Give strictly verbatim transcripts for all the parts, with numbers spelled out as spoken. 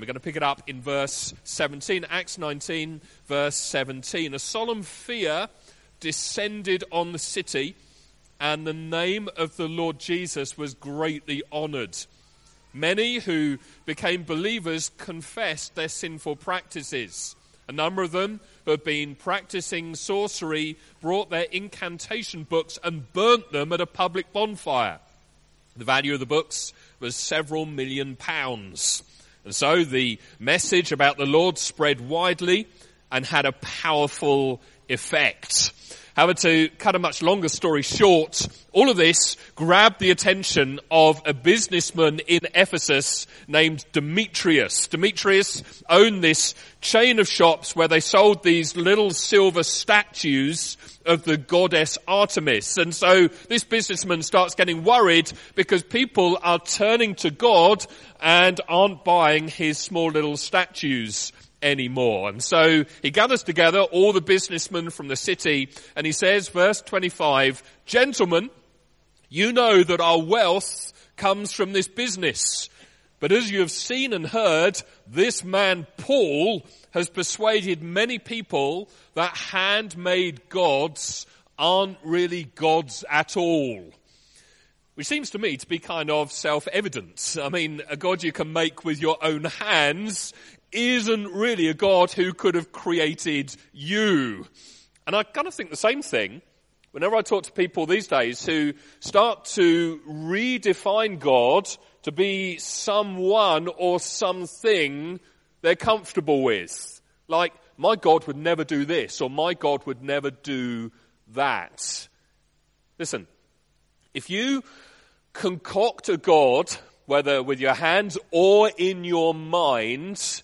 We're going to pick it up in verse seventeen, Acts nineteen, verse seventeen. A solemn fear descended on the city, and the name of the Lord Jesus was greatly honoured. Many who became believers confessed their sinful practices. A number of them who had been practising sorcery brought their incantation books and burnt them at a public bonfire. The value of the books was several million pounds. And so the message about the Lord spread widely and had a powerful effect. However, to cut a much longer story short, all of this grabbed the attention of a businessman in Ephesus named Demetrius. Demetrius owned this chain of shops where they sold these little silver statues of the goddess Artemis. And so this businessman starts getting worried because people are turning to God and aren't buying his small little statues anymore. And so he gathers together all the businessmen from the city and he says, verse twenty-five, "Gentlemen, you know that our wealth comes from this business. But as you have seen and heard, this man Paul has persuaded many people that handmade gods aren't really gods at all." Which seems to me to be kind of self-evident. I mean, a god you can make with your own hands isn't really a God who could have created you. And I kind of think the same thing whenever I talk to people these days who start to redefine God to be someone or something they're comfortable with. Like, my God would never do this, or my God would never do that. Listen, if you concoct a God, whether with your hands or in your mind,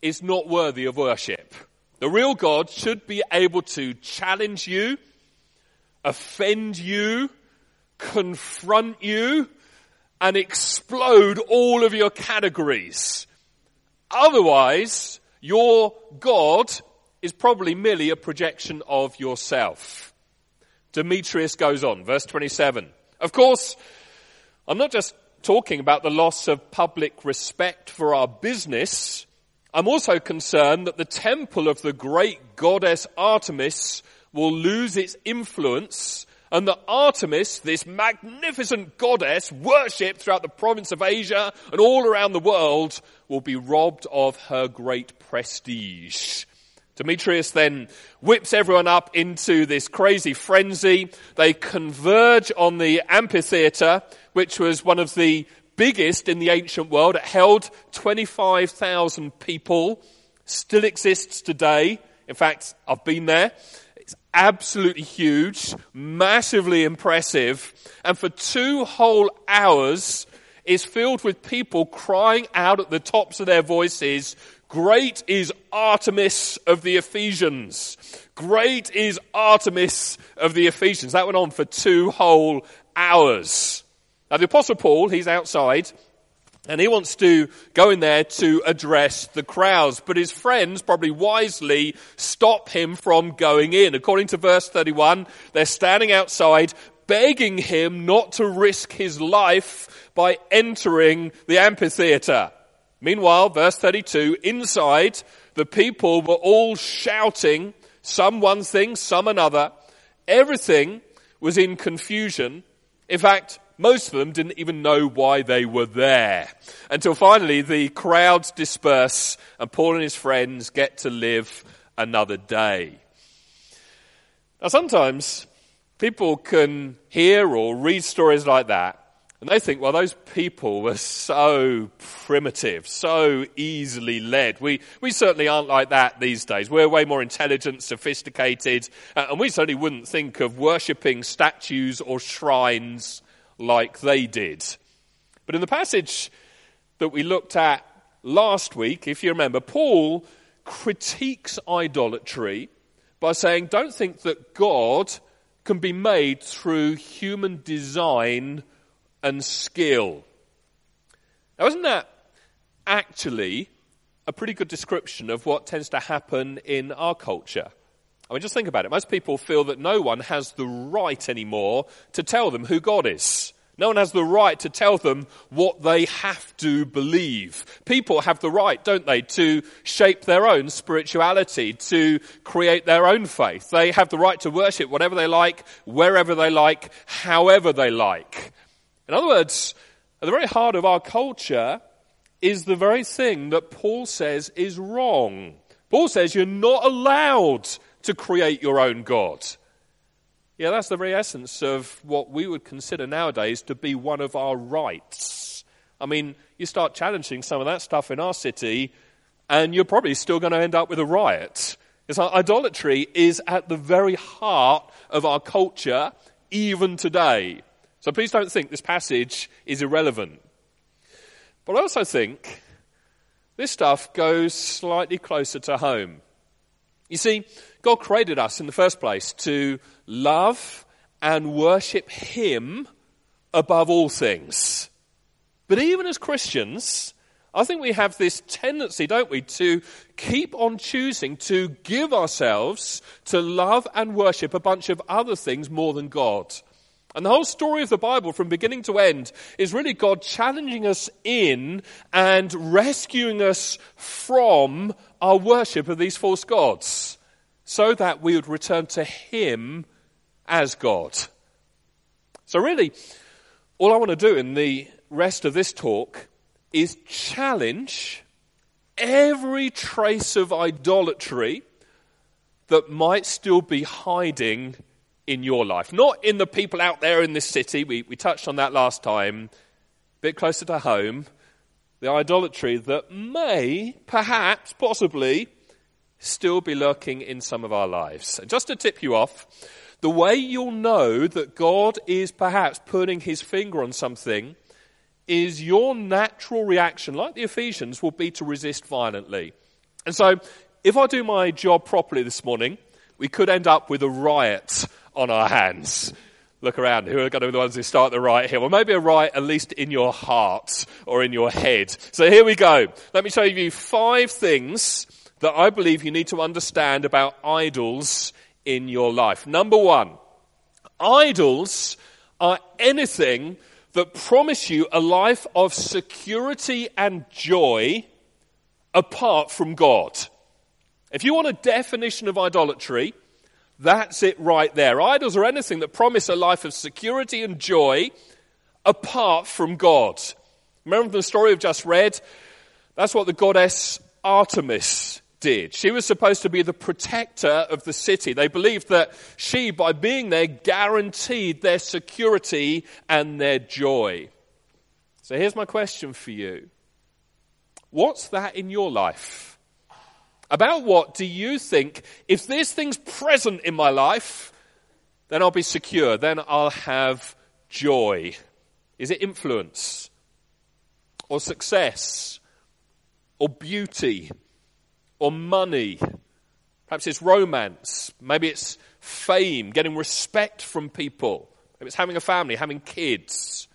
is not worthy of worship. The real God should be able to challenge you, offend you, confront you, and explode all of your categories. Otherwise, your God is probably merely a projection of yourself. Demetrius goes on, verse twenty-seven. "Of course, I'm not just talking about the loss of public respect for our business. I'm also concerned that the temple of the great goddess Artemis will lose its influence, and that Artemis, this magnificent goddess worshipped throughout the province of Asia and all around the world, will be robbed of her great prestige." Demetrius then whips everyone up into this crazy frenzy. They converge on the amphitheatre, which was one of the biggest in the ancient world. It held twenty-five thousand people, still exists today. In fact, I've been there. It's absolutely huge, massively impressive. And for two whole hours, it's filled with people crying out at the tops of their voices, "Great is Artemis of the Ephesians. Great is Artemis of the Ephesians." That went on for two whole hours. Now, the Apostle Paul, he's outside, and he wants to go in there to address the crowds. But his friends probably wisely stop him from going in. According to verse thirty-one, they're standing outside, begging him not to risk his life by entering the amphitheatre. Meanwhile, verse thirty-two, "Inside, the people were all shouting, some one thing, some another. Everything was in confusion. In fact, most of them didn't even know why they were there." Until finally the crowds disperse and Paul and his friends get to live another day. Now sometimes people can hear or read stories like that and they think, well, those people were so primitive, so easily led. We we certainly aren't like that these days. We're way more intelligent, sophisticated, uh, and we certainly wouldn't think of worshipping statues or shrines like they did. But in the passage that we looked at last week, if you remember, Paul critiques idolatry by saying, don't think that God can be made through human design and skill. Now, isn't that actually a pretty good description of what tends to happen in our culture? I mean, just think about it. Most people feel that no one has the right anymore to tell them who God is, No one has the right to tell them what they have to believe. People have the right, don't they, to shape their own spirituality, to create their own faith. They have the right to worship whatever they like, wherever they like, however they like. In other words, at the very heart of our culture is the very thing that Paul says is wrong. Paul says you're not allowed to create your own God. Yeah, that's the very essence of what we would consider nowadays to be one of our rights. I mean, you start challenging some of that stuff in our city, and you're probably still going to end up with a riot. It's like idolatry is at the very heart of our culture, even today. So please don't think this passage is irrelevant. But I also think this stuff goes slightly closer to home. You see, God created us in the first place to love and worship him above all things. But even as Christians, I think we have this tendency, don't we, to keep on choosing to give ourselves to love and worship a bunch of other things more than God. And the whole story of the Bible from beginning to end is really God challenging us in and rescuing us from our worship of these false gods so that we would return to him as God. So really, all I want to do in the rest of this talk is challenge every trace of idolatry that might still be hiding in your life. Not in the people out there in this city, we, we touched on that last time, a bit closer to home, the idolatry that may, perhaps, possibly, still be lurking in some of our lives. And just to tip you off, the way you'll know that God is perhaps putting his finger on something is your natural reaction, like the Ephesians, will be to resist violently. And so, if I do my job properly this morning, we could end up with a riot on our hands. Look around. Who are going to be the ones who start the riot here? Well, maybe a riot at least in your heart or in your head. So here we go. Let me show you five things that I believe you need to understand about idols in your life. Number one, idols are anything that promise you a life of security and joy apart from God. If you want a definition of idolatry, that's it right there. Idols are anything that promise a life of security and joy apart from God. Remember the story we've just read? That's what the goddess Artemis did. She was supposed to be the protector of the city. They believed that she, by being there, guaranteed their security and their joy. So here's my question for you. What's that in your life? About what do you think, if this thing's present in my life, then I'll be secure, then I'll have joy? Is it influence? Or success? Or beauty? Or money? Perhaps it's romance. Maybe it's fame, getting respect from people. Maybe it's having a family, having kids.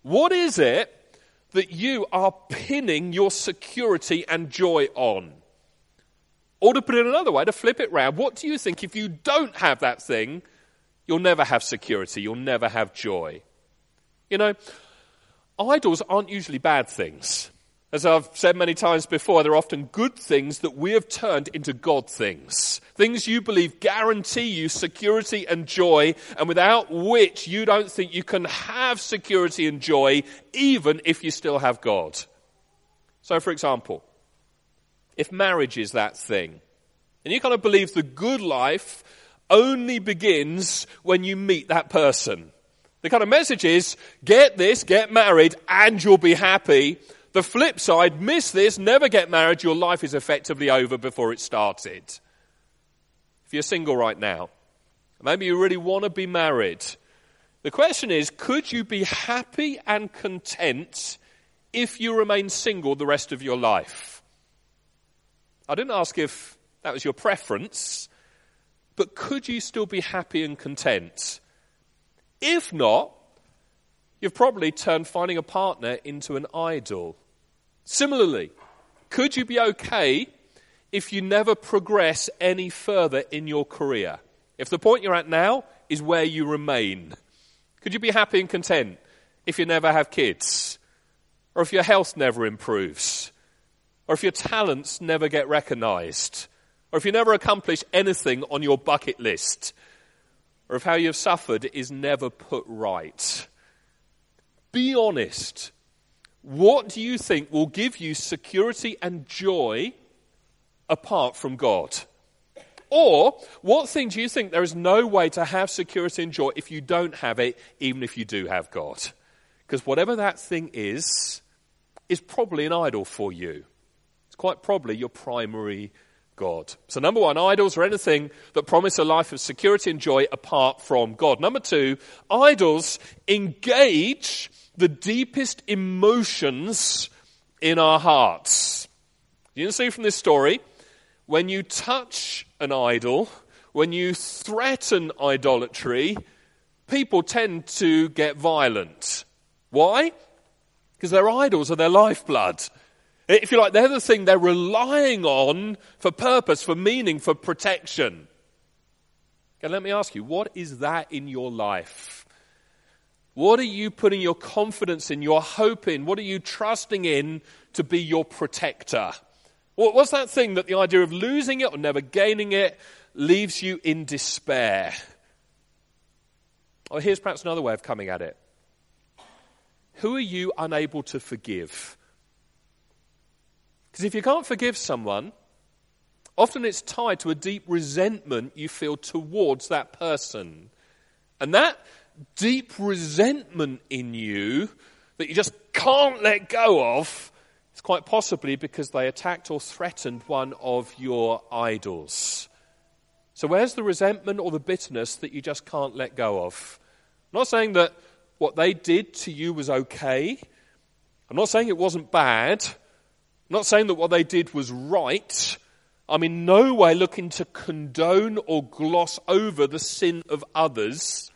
What is it that you are pinning your security and joy on? Or to put it another way, to flip it round, what do you think if you don't have that thing, you'll never have security, you'll never have joy? You know, idols aren't usually bad things. As I've said many times before, they're often good things that we have turned into God things. Things you believe guarantee you security and joy, and without which you don't think you can have security and joy, even if you still have God. So, for example, if marriage is that thing, and you kind of believe the good life only begins when you meet that person. The kind of message is, get this, get married, and you'll be happy. The flip side, miss this, never get married, your life is effectively over before it started. If you're single right now, maybe you really want to be married. The question is, could you be happy and content if you remain single the rest of your life? I didn't ask if that was your preference, but could you still be happy and content? If not, you've probably turned finding a partner into an idol. Similarly, could you be okay if you never progress any further in your career? If the point you're at now is where you remain, could you be happy and content if you never have kids, or if your health never improves, or if your talents never get recognised, or if you never accomplish anything on your bucket list, or if how you've suffered is never put right. Be honest. What do you think will give you security and joy apart from God? Or what thing do you think there is no way to have security and joy if you don't have it, even if you do have God? Because whatever that thing is, is probably an idol for you. It's quite probably your primary God. So number one, idols are anything that promise a life of security and joy apart from God. Number two, idols engage the deepest emotions in our hearts. You can see from this story, when you touch an idol, when you threaten idolatry, people tend to get violent. Why? Because their idols are their lifeblood. If you like, they're the thing they're relying on for purpose, for meaning, for protection. Okay, let me ask you, what is that in your life? What are you putting your confidence in, your hope in? What are you trusting in to be your protector? What's that thing that the idea of losing it or never gaining it leaves you in despair? Or here's perhaps another way of coming at it. Who are you unable to forgive? Because if you can't forgive someone, often it's tied to a deep resentment you feel towards that person. And that deep resentment in you that you just can't let go of, it's quite possibly because they attacked or threatened one of your idols. So where's the resentment or the bitterness that you just can't let go of? I'm not saying that what they did to you was okay. I'm not saying it wasn't bad. I'm not saying that what they did was right. I'm in no way looking to condone or gloss over the sin of others.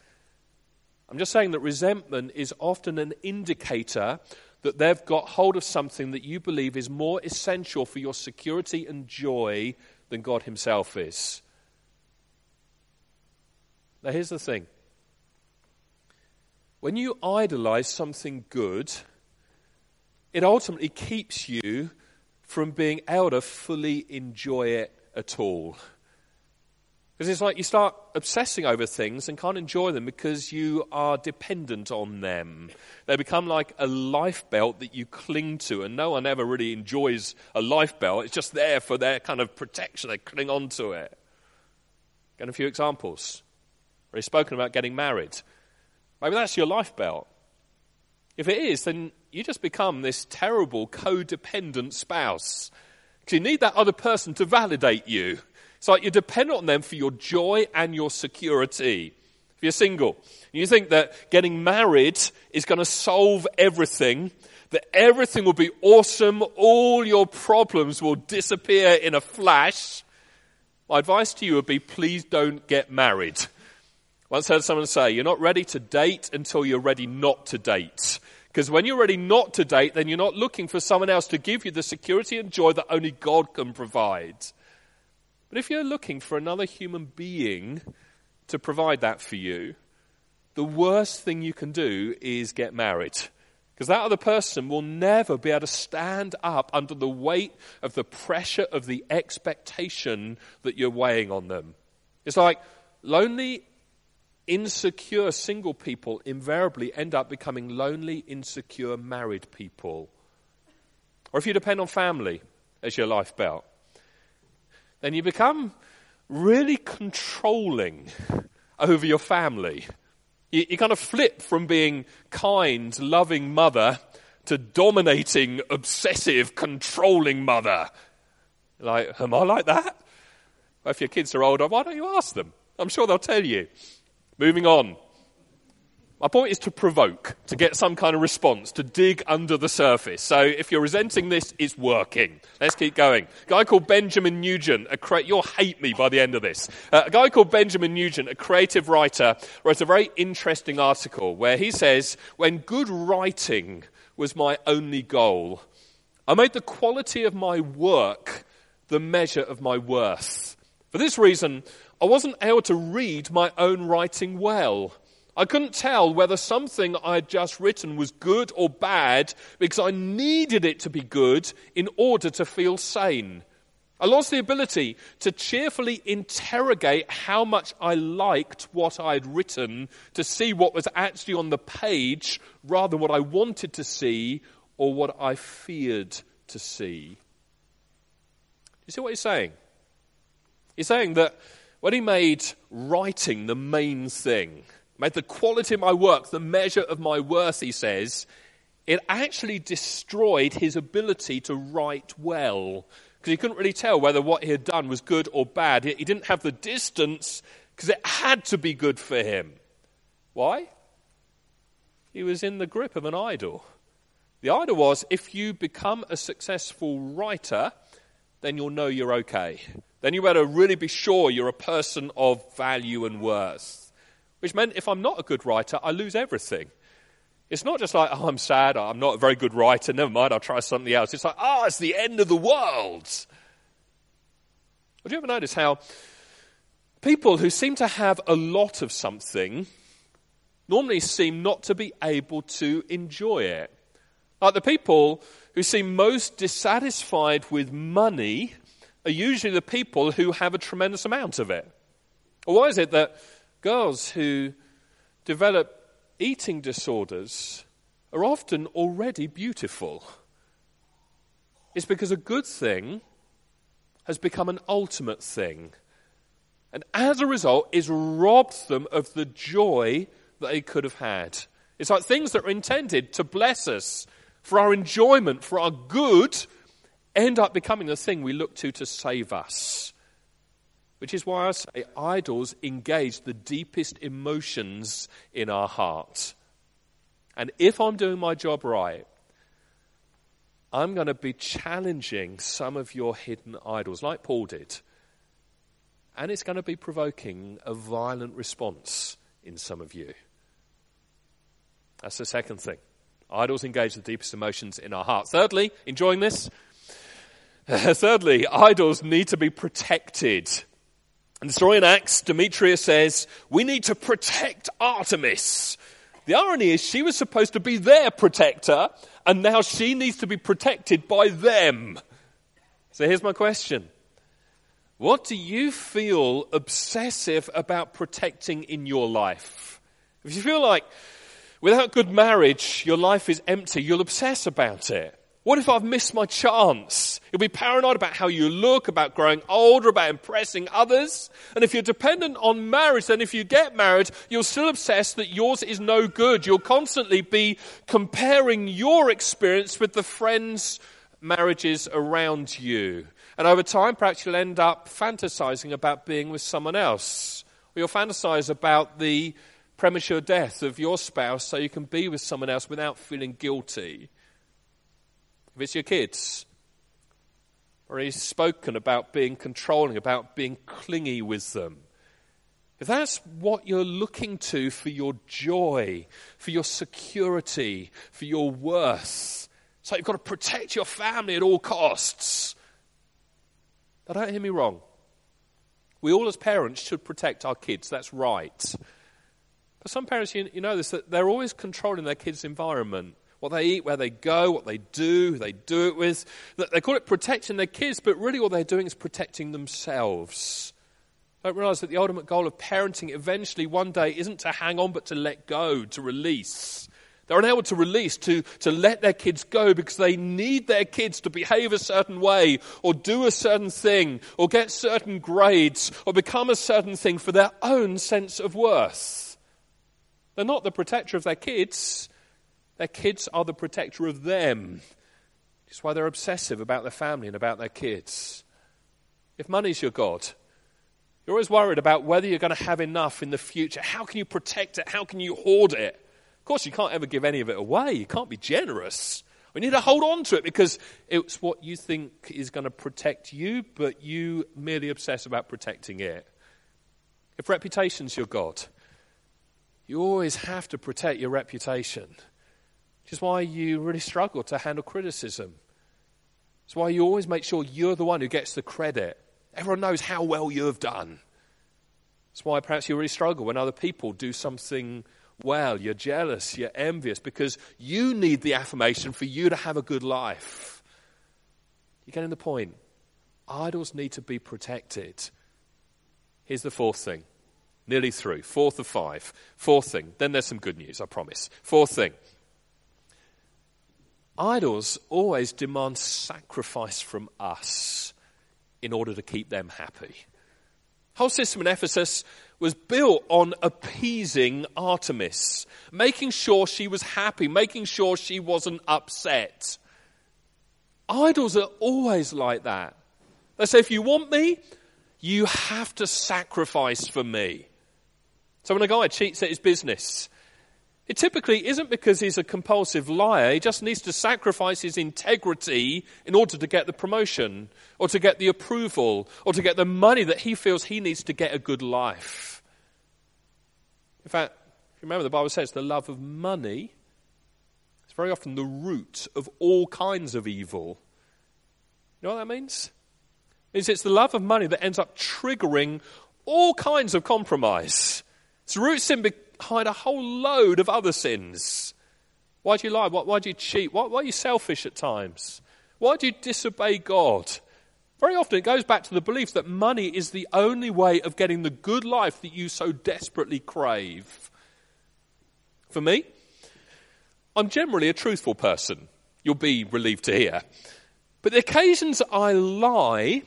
I'm just saying that resentment is often an indicator that they've got hold of something that you believe is more essential for your security and joy than God himself is. Now here's the thing. When you idolize something good, it ultimately keeps you from being able to fully enjoy it at all. Because it's like you start obsessing over things and can't enjoy them because you are dependent on them. They become like a life belt that you cling to, and no one ever really enjoys a life belt. It's just there for their kind of protection. They cling on to it. Got a few examples. We've spoken about getting married. Maybe that's your life belt. If it is, then you just become this terrible codependent spouse. Because you need that other person to validate you. It's like you depend on them for your joy and your security. If you're single, you think that getting married is going to solve everything, that everything will be awesome, all your problems will disappear in a flash. My advice to you would be, please don't get married. I once heard someone say, you're not ready to date until you're ready not to date. Because when you're ready not to date, then you're not looking for someone else to give you the security and joy that only God can provide. But if you're looking for another human being to provide that for you, the worst thing you can do is get married. Because that other person will never be able to stand up under the weight of the pressure of the expectation that you're weighing on them. It's like lonely, insecure single people invariably end up becoming lonely, insecure married people. Or if you depend on family as your life belt, then you become really controlling over your family. You, you kind of flip from being kind, loving mother to dominating, obsessive, controlling mother. Like, am I like that? Well, if your kids are older, why don't you ask them? I'm sure they'll tell you. Moving on. My point is to provoke, to get some kind of response, to dig under the surface. So if you're resenting this, it's working. Let's keep going. A guy called Benjamin Nugent, a cre- you'll hate me by the end of this. Uh, a guy called Benjamin Nugent, a creative writer, wrote a very interesting article where he says, when good writing was my only goal, I made the quality of my work the measure of my worth. For this reason, I wasn't able to read my own writing well. I couldn't tell whether something I'd just written was good or bad because I needed it to be good in order to feel sane. I lost the ability to cheerfully interrogate how much I liked what I'd written to see what was actually on the page rather than what I wanted to see or what I feared to see. You see what he's saying? He's saying that when he made writing the main thing, made the quality of my work the measure of my worth, he says, it actually destroyed his ability to write well, because he couldn't really tell whether what he had done was good or bad. He didn't have the distance because it had to be good for him. Why? He was in the grip of an idol. The idol was, if you become a successful writer, then you'll know you're okay. Then you better really be sure you're a person of value and worth. Which meant if I'm not a good writer, I lose everything. It's not just like, oh, I'm sad, I'm not a very good writer, never mind, I'll try something else. It's like, oh, it's the end of the world. Well, do you ever notice how people who seem to have a lot of something normally seem not to be able to enjoy it? Like the people who seem most dissatisfied with money are usually the people who have a tremendous amount of it. Or why is it that girls who develop eating disorders are often already beautiful? It's because a good thing has become an ultimate thing, and as a result is robbed them of the joy that they could have had. It's like things that are intended to bless us for our enjoyment, for our good, end up becoming the thing we look to to save us. Which is why I say idols engage the deepest emotions in our heart. And if I'm doing my job right, I'm going to be challenging some of your hidden idols, like Paul did. And it's going to be provoking a violent response in some of you. That's the second thing. Idols engage the deepest emotions in our heart. Thirdly, enjoying this? Thirdly, idols need to be protected. And the story in Acts, Demetrius says, we need to protect Artemis. The irony is she was supposed to be their protector, and now she needs to be protected by them. So here's my question. What do you feel obsessive about protecting in your life? If you feel like without good marriage, your life is empty, you'll obsess about it. What if I've missed my chance? You'll be paranoid about how you look, about growing older, about impressing others. And if you're dependent on marriage, then if you get married, you'll still obsess that yours is no good. You'll constantly be comparing your experience with the friends' marriages around you. And over time, perhaps you'll end up fantasizing about being with someone else. Or you'll fantasize about the premature death of your spouse so you can be with someone else without feeling guilty. If it's your kids, or he's spoken about being controlling, about being clingy with them. If that's what you're looking to for your joy, for your security, for your worth, it's like you've got to protect your family at all costs. Now, don't hear me wrong. We all as parents should protect our kids, that's right. But some parents, you know this, that they're always controlling their kids' environment. What they eat, where they go, what they do, who they do it with. They call it protecting their kids, but really all they're doing is protecting themselves. They don't realise that the ultimate goal of parenting eventually one day isn't to hang on, but to let go, to release. They're unable to release, to, to let their kids go because they need their kids to behave a certain way or do a certain thing or get certain grades or become a certain thing for their own sense of worth. They're not the protector of their kids. Their kids are the protector of them. That's why they're obsessive about their family and about their kids. If money's your God, you're always worried about whether you're going to have enough in the future. How can you protect it? How can you hoard it? Of course, you can't ever give any of it away. You can't be generous. We need to hold on to it because it's what you think is going to protect you, but you merely obsess about protecting it. If reputation's your God, you always have to protect your reputation. Which is why you really struggle to handle criticism. It's why you always make sure you're the one who gets the credit. Everyone knows how well you've done. It's why perhaps you really struggle when other people do something well, you're jealous, you're envious, because you need the affirmation for you to have a good life. You're getting the point. Idols need to be protected. Here's the fourth thing. Nearly through. Fourth of five. Fourth thing. Then there's some good news, I promise. Fourth thing. Idols always demand sacrifice from us in order to keep them happy. The whole system in Ephesus was built on appeasing Artemis, making sure she was happy, making sure she wasn't upset. Idols are always like that. They say, if you want me, you have to sacrifice for me. So when a guy cheats at his business, it typically isn't because he's a compulsive liar. He just needs to sacrifice his integrity in order to get the promotion or to get the approval or to get the money that he feels he needs to get a good life. In fact, if you remember, the Bible says the love of money is very often the root of all kinds of evil. You know what that means? It means it's the love of money that ends up triggering all kinds of compromise. It's root sin because hide a whole load of other sins. Why do you lie? Why, why do you cheat? Why, why are you selfish at times? Why do you disobey God? Very often it goes back to the belief that money is the only way of getting the good life that you so desperately crave. For me, I'm generally a truthful person. You'll be relieved to hear. But the occasions I lie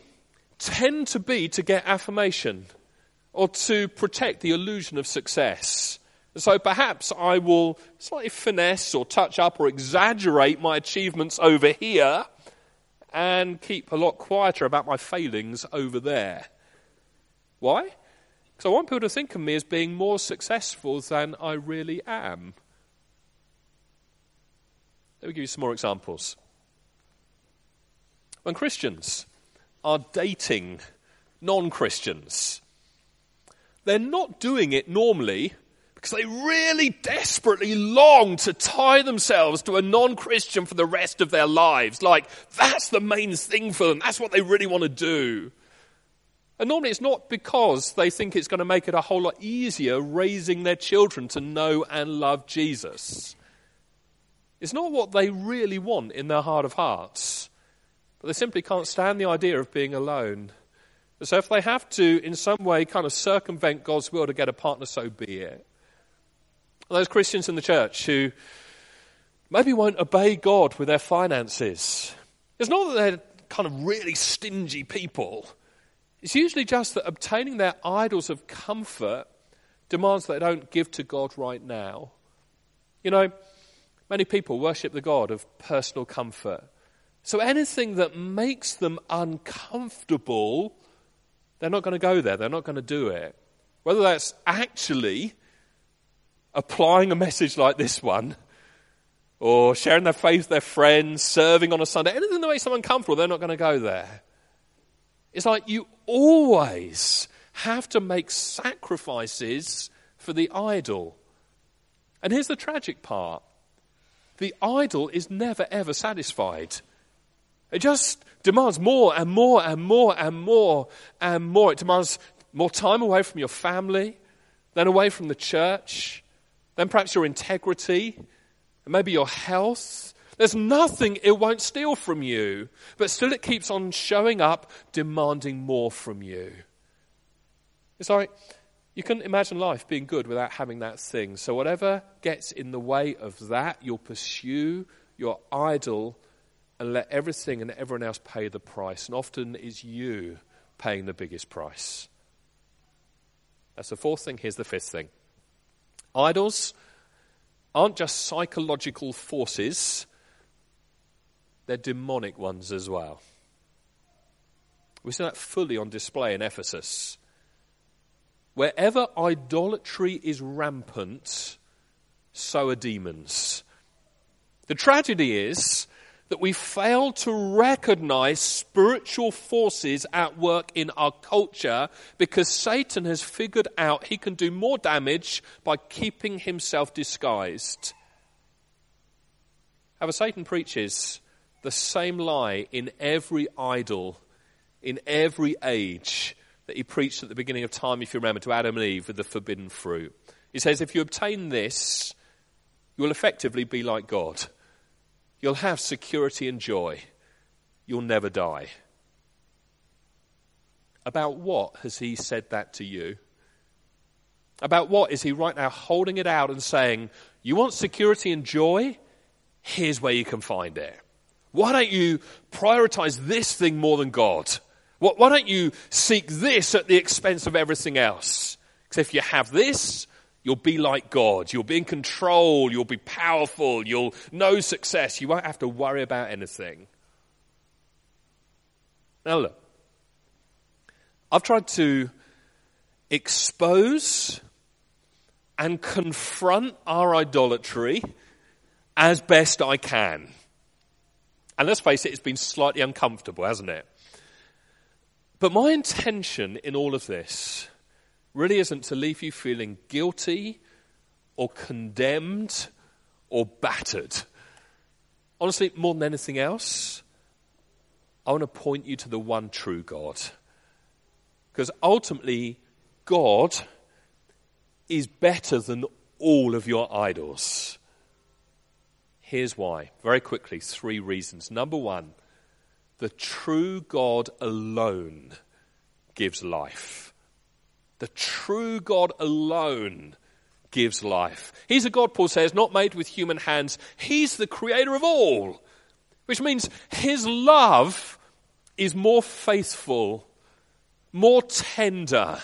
tend to be to get affirmation or to protect the illusion of success. So perhaps I will slightly finesse or touch up or exaggerate my achievements over here and keep a lot quieter about my failings over there. Why? Because I want people to think of me as being more successful than I really am. Let me give you some more examples. When Christians are dating non-Christians, they're not doing it normally because they really desperately long to tie themselves to a non-Christian for the rest of their lives. Like, that's the main thing for them. That's what they really want to do. And normally it's not because they think it's going to make it a whole lot easier raising their children to know and love Jesus. It's not what they really want in their heart of hearts. But they simply can't stand the idea of being alone. So if they have to, in some way, kind of circumvent God's will to get a partner, so be it. Those Christians in the church who maybe won't obey God with their finances. It's not that they're kind of really stingy people. It's usually just that obtaining their idols of comfort demands that they don't give to God right now. You know, many people worship the God of personal comfort. So anything that makes them uncomfortable, they're not going to go there. They're not going to do it. Whether that's actually applying a message like this one or sharing their faith with their friends, serving on a Sunday, anything that makes someone comfortable, they're not going to go there. It's like you always have to make sacrifices for the idol. And here's the tragic part. The idol is never, ever satisfied. It just demands more and more and more and more and more. It demands more time away from your family, then away from the church, then perhaps your integrity, and maybe your health. There's nothing it won't steal from you, but still it keeps on showing up, demanding more from you. It's like you couldn't imagine life being good without having that thing. So whatever gets in the way of that, you'll pursue your idol and let everything and everyone else pay the price. And often it's you paying the biggest price. That's the fourth thing. Here's the fifth thing. Idols aren't just psychological forces. They're demonic ones as well. We see that fully on display in Ephesus. Wherever idolatry is rampant, so are demons. The tragedy is that we fail to recognize spiritual forces at work in our culture because Satan has figured out he can do more damage by keeping himself disguised. However, Satan preaches the same lie in every idol, in every age, that he preached at the beginning of time, if you remember, to Adam and Eve with the forbidden fruit. He says, if you obtain this, you will effectively be like God. You'll have security and joy. You'll never die. About what has he said that to you? About what is he right now holding it out and saying, you want security and joy? Here's where you can find it. Why don't you prioritize this thing more than God? Why don't you seek this at the expense of everything else? Because if you have this, you'll be like God. You'll be in control. You'll be powerful. You'll know success. You won't have to worry about anything. Now look, I've tried to expose and confront our idolatry as best I can. And let's face it, it's been slightly uncomfortable, hasn't it? But my intention in all of this really isn't to leave you feeling guilty or condemned or battered. Honestly, more than anything else, I want to point you to the one true God. Because ultimately, God is better than all of your idols. Here's why. Very quickly, three reasons. Number one, the true God alone gives life. The true God alone gives life. He's a God, Paul says, not made with human hands. He's the creator of all, which means his love is more faithful, more tender,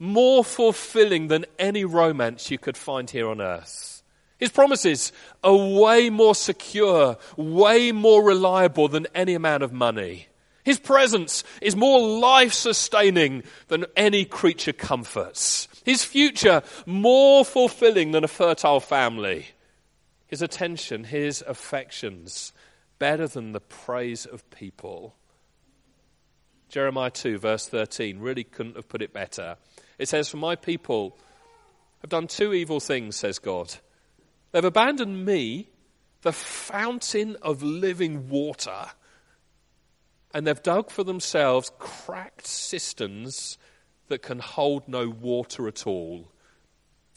more fulfilling than any romance you could find here on earth. His promises are way more secure, way more reliable than any amount of money. His presence is more life-sustaining than any creature comforts. His future more fulfilling than a fertile family. His attention, his affections, better than the praise of people. Jeremiah two, verse thirteen, really couldn't have put it better. It says, "For my people have done two evil things," says God. "They've abandoned me, the fountain of living water, and they've dug for themselves cracked cisterns that can hold no water at all."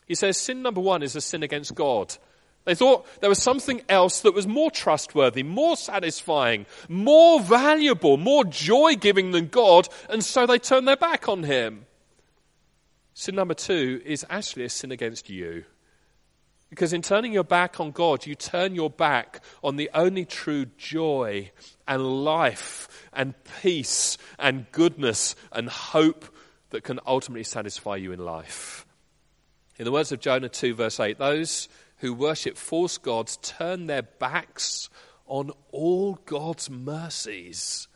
He says sin number one is a sin against God. They thought there was something else that was more trustworthy, more satisfying, more valuable, more joy-giving than God, and so they turned their back on him. Sin number two is actually a sin against you. Because in turning your back on God, you turn your back on the only true joy and life and peace and goodness and hope that can ultimately satisfy you in life. In the words of Jonah two, verse eight, those who worship false gods turn their backs on all God's mercies.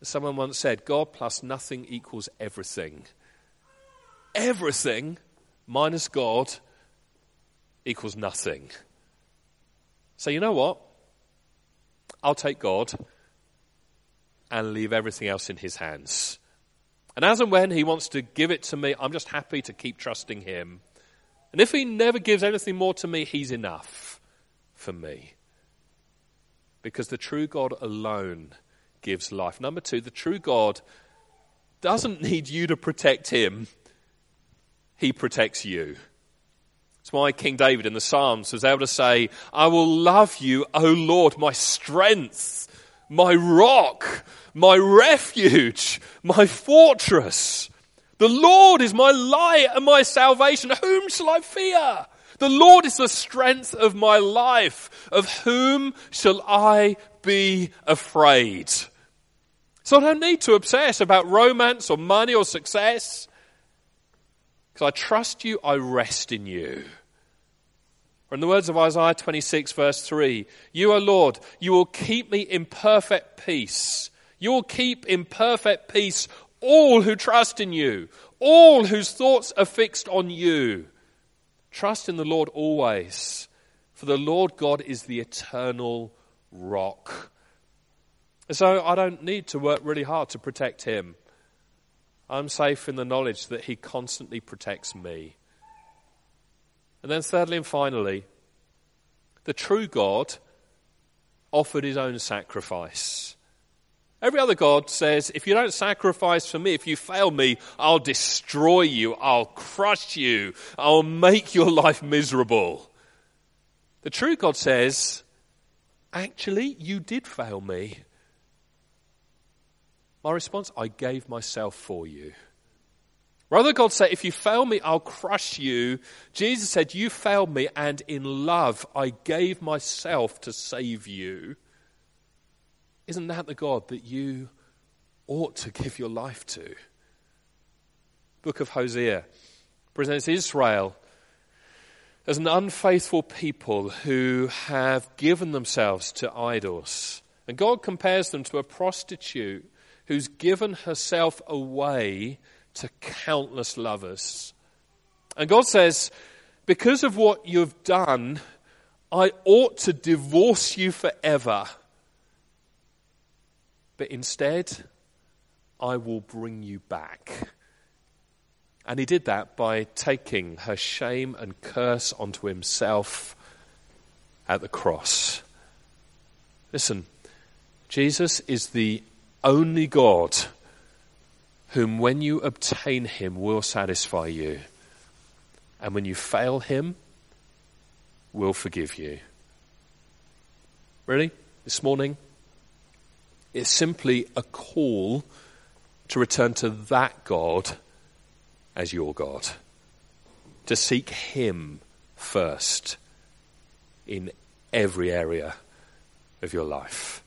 As someone once said, God plus nothing equals everything. Everything minus God equals nothing. So you know what? I'll take God and leave everything else in his hands. And as and when he wants to give it to me, I'm just happy to keep trusting him. And if he never gives anything more to me, he's enough for me. Because the true God alone gives life. Number two, the true God doesn't need you to protect him. He protects you. It's why King David in the Psalms was able to say, "I will love you, O Lord, my strength, my rock, my refuge, my fortress. The Lord is my light and my salvation. Whom shall I fear? The Lord is the strength of my life. Of whom shall I be afraid?" So I don't need to obsess about romance or money or success. Because I trust you, I rest in you. Or in the words of Isaiah twenty-six, verse three, "You, O Lord, you will keep me in perfect peace. You will keep in perfect peace all who trust in you, all whose thoughts are fixed on you." Trust in the Lord always, for the Lord God is the eternal rock. So I don't need to work really hard to protect him. I'm safe in the knowledge that he constantly protects me. And then thirdly and finally, the true God offered his own sacrifice. Every other god says, if you don't sacrifice for me, if you fail me, I'll destroy you, I'll crush you, I'll make your life miserable. The true God says, actually, you did fail me. My response, I gave myself for you. Rather, God said, if you fail me, I'll crush you. Jesus said, you failed me, and in love, I gave myself to save you. Isn't that the God that you ought to give your life to? The book of Hosea presents Israel as an unfaithful people who have given themselves to idols. And God compares them to a prostitute who's given herself away to countless lovers. And God says, because of what you've done, I ought to divorce you forever. But instead, I will bring you back. And he did that by taking her shame and curse onto himself at the cross. Listen, Jesus is the only God whom when you obtain him will satisfy you, and when you fail him, will forgive you. Really, this morning, it's simply a call to return to that God as your God, to seek him first in every area of your life.